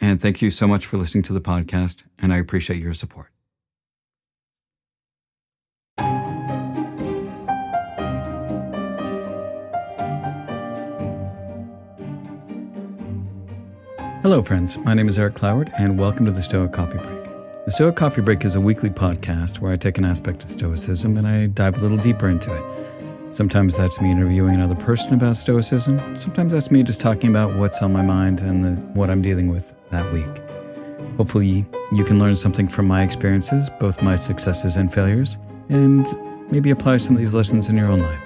and thank you so much for listening to the podcast, and I appreciate your support. Hello, friends. My name is Eric Cloward, and welcome to the Stoic Coffee Break. The Stoic Coffee Break is a weekly podcast where I take an aspect of Stoicism and I dive a little deeper into it. Sometimes that's me interviewing another person about Stoicism. Sometimes that's me just talking about what's on my mind and what I'm dealing with that week. Hopefully, you can learn something from my experiences, both my successes and failures, and maybe apply some of these lessons in your own life.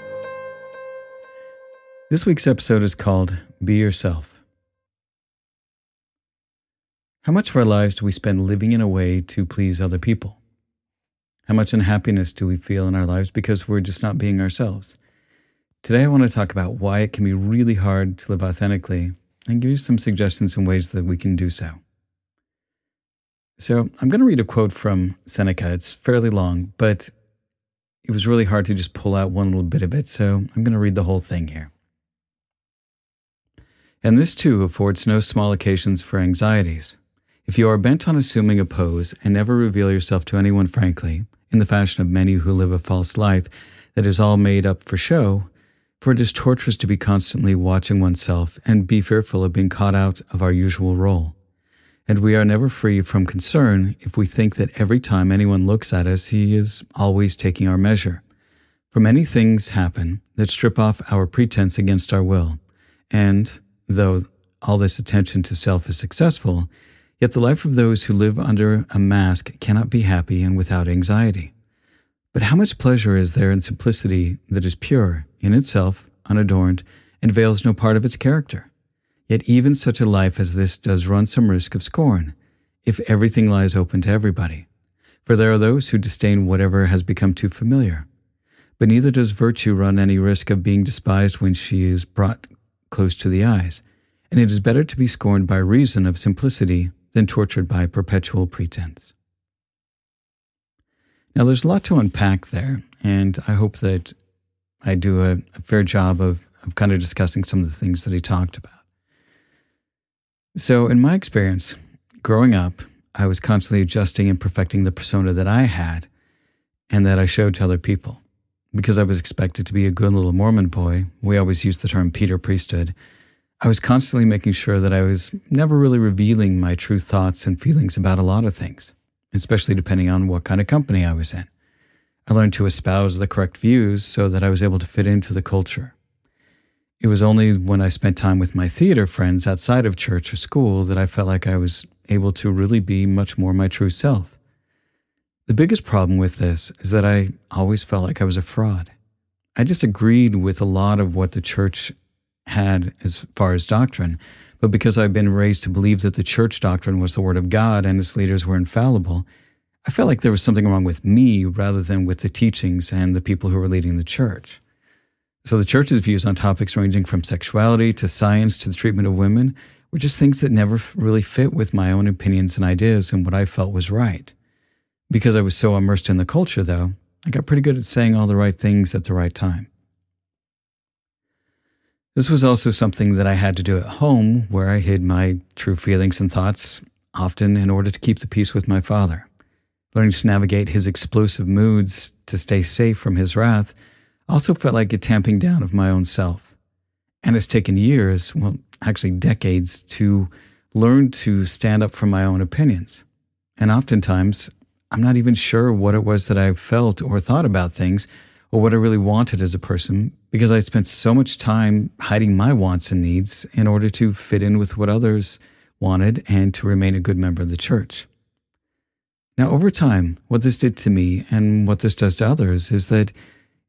This week's episode is called Be Yourself. How much of our lives do we spend living in a way to please other people? How much unhappiness do we feel in our lives because we're just not being ourselves? Today I want to talk about why it can be really hard to live authentically and give you some suggestions and ways that we can do so. So I'm going to read a quote from Seneca. It's fairly long, but it was really hard to just pull out one little bit of it, so I'm going to read the whole thing here. And this too affords no small occasions for anxieties. If you are bent on assuming a pose and never reveal yourself to anyone frankly, in the fashion of many who live a false life that is all made up for show, for it is torturous to be constantly watching oneself and be fearful of being caught out of our usual role. And we are never free from concern if we think that every time anyone looks at us, he is always taking our measure. For many things happen that strip off our pretense against our will. And, though all this attention to self is successful, yet the life of those who live under a mask cannot be happy and without anxiety. But how much pleasure is there in simplicity that is pure, in itself, unadorned, and veils no part of its character? Yet even such a life as this does run some risk of scorn, if everything lies open to everybody. For there are those who disdain whatever has become too familiar. But neither does virtue run any risk of being despised when she is brought close to the eyes, and it is better to be scorned by reason of simplicity than tortured by perpetual pretense. Now, there's a lot to unpack there, and I hope that I do a fair job of kind of discussing some of the things that he talked about. So, in my experience, growing up, I was constantly adjusting and perfecting the persona that I had and that I showed to other people. Because I was expected to be a good little Mormon boy, we always used the term Peter Priesthood, I was constantly making sure that I was never really revealing my true thoughts and feelings about a lot of things, especially depending on what kind of company I was in. I learned to espouse the correct views so that I was able to fit into the culture. It was only when I spent time with my theater friends outside of church or school that I felt like I was able to really be much more my true self. The biggest problem with this is that I always felt like I was a fraud. I just agreed with a lot of what the church had as far as doctrine, but because I've been raised to believe that the church doctrine was the word of God and its leaders were infallible, I felt like there was something wrong with me rather than with the teachings and the people who were leading the church. So the church's views on topics ranging from sexuality to science to the treatment of women were just things that never really fit with my own opinions and ideas and what I felt was right. Because I was so immersed in the culture, though, I got pretty good at saying all the right things at the right time. This was also something that I had to do at home, where I hid my true feelings and thoughts, often in order to keep the peace with my father. Learning to navigate his explosive moods to stay safe from his wrath also felt like a tamping down of my own self. And it's taken years, well, actually decades, to learn to stand up for my own opinions. And oftentimes, I'm not even sure what it was that I felt or thought about things or what I really wanted as a person, because I spent so much time hiding my wants and needs in order to fit in with what others wanted and to remain a good member of the church. Now, over time, what this did to me and what this does to others is that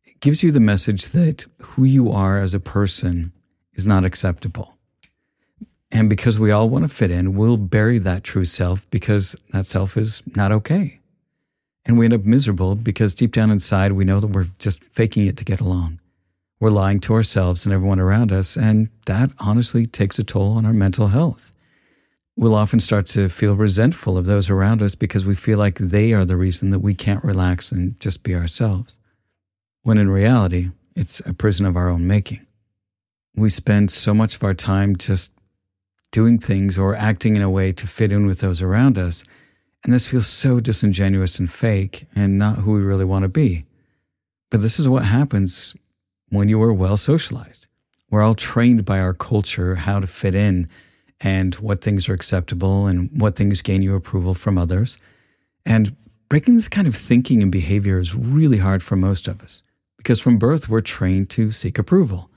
it gives you the message that who you are as a person is not acceptable. And because we all want to fit in, we'll bury that true self because that self is not okay. And we end up miserable because deep down inside, we know that we're just faking it to get along. We're lying to ourselves and everyone around us, and that honestly takes a toll on our mental health. We'll often start to feel resentful of those around us because we feel like they are the reason that we can't relax and just be ourselves, when in reality, it's a prison of our own making. We spend so much of our time just doing things or acting in a way to fit in with those around us, and this feels so disingenuous and fake and not who we really want to be. But this is what happens when you are well socialized. We're all trained by our culture how to fit in and what things are acceptable and what things gain you approval from others. And breaking this kind of thinking and behavior is really hard for most of us because from birth, we're trained to seek approval.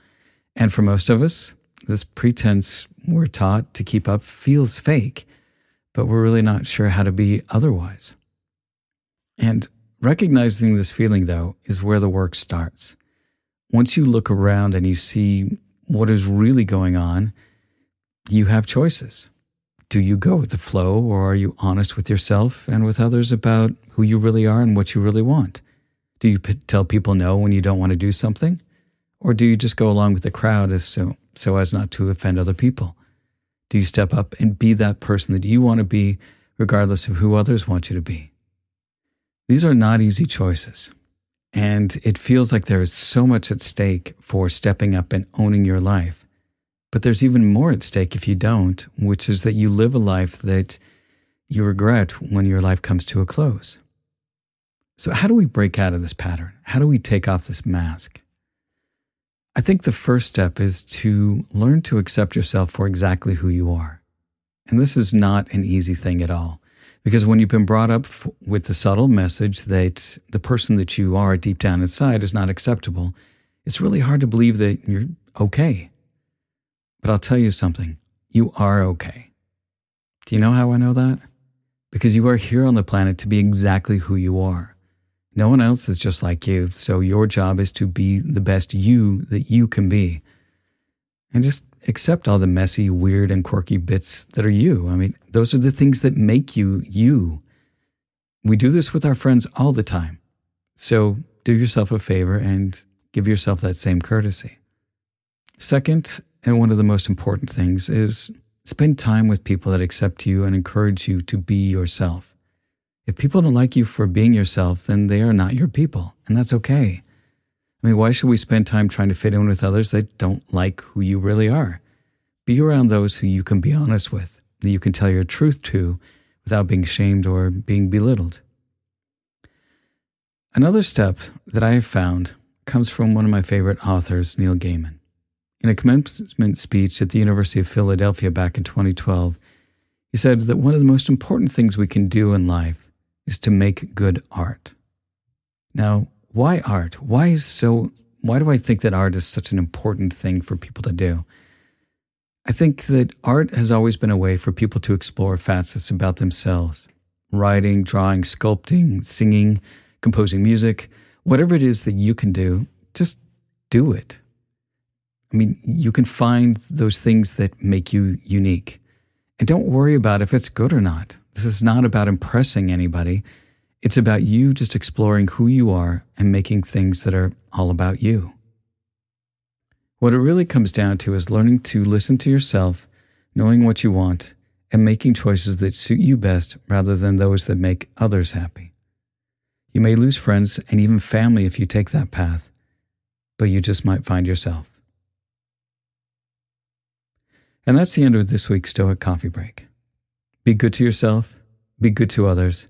And for most of us, this pretense we're taught to keep up feels fake, but we're really not sure how to be otherwise. And recognizing this feeling, though, is where the work starts. Once you look around and you see what is really going on, you have choices. Do you go with the flow, or are you honest with yourself and with others about who you really are and what you really want? Do you tell people no when you don't want to do something? Or do you just go along with the crowd so as not to offend other people? Do you step up and be that person that you want to be, regardless of who others want you to be? These are not easy choices. And it feels like there is so much at stake for stepping up and owning your life. But there's even more at stake if you don't, which is that you live a life that you regret when your life comes to a close. So how do we break out of this pattern? How do we take off this mask? I think the first step is to learn to accept yourself for exactly who you are. And this is not an easy thing at all, because when you've been brought up with the subtle message that the person that you are deep down inside is not acceptable, it's really hard to believe that you're okay. But I'll tell you something, you are okay. Do you know how I know that? Because you are here on the planet to be exactly who you are. No one else is just like you, so your job is to be the best you that you can be. And just accept all the messy, weird, and quirky bits that are you. I mean, those are the things that make you, you. We do this with our friends all the time. So do yourself a favor and give yourself that same courtesy. Second, and one of the most important things is spend time with people that accept you and encourage you to be yourself. If people don't like you for being yourself, then they are not your people, and that's okay. I mean, why should we spend time trying to fit in with others that don't like who you really are? Be around those who you can be honest with, that you can tell your truth to without being shamed or being belittled. Another step that I have found comes from one of my favorite authors, Neil Gaiman. In a commencement speech at the University of Philadelphia back in 2012, he said that one of the most important things we can do in life is to make good art. Now, why art? Why do I think that art is such an important thing for people to do? I think that art has always been a way for people to explore facets about themselves. Writing, drawing, sculpting, singing, composing music, whatever it is that you can do, just do it. I mean, you can find those things that make you unique. And don't worry about if it's good or not. This is not about impressing anybody. It's about you just exploring who you are and making things that are all about you. What it really comes down to is learning to listen to yourself, knowing what you want, and making choices that suit you best rather than those that make others happy. You may lose friends and even family if you take that path, but you just might find yourself. And that's the end of this week's Stoic Coffee Break. Be good to yourself, be good to others,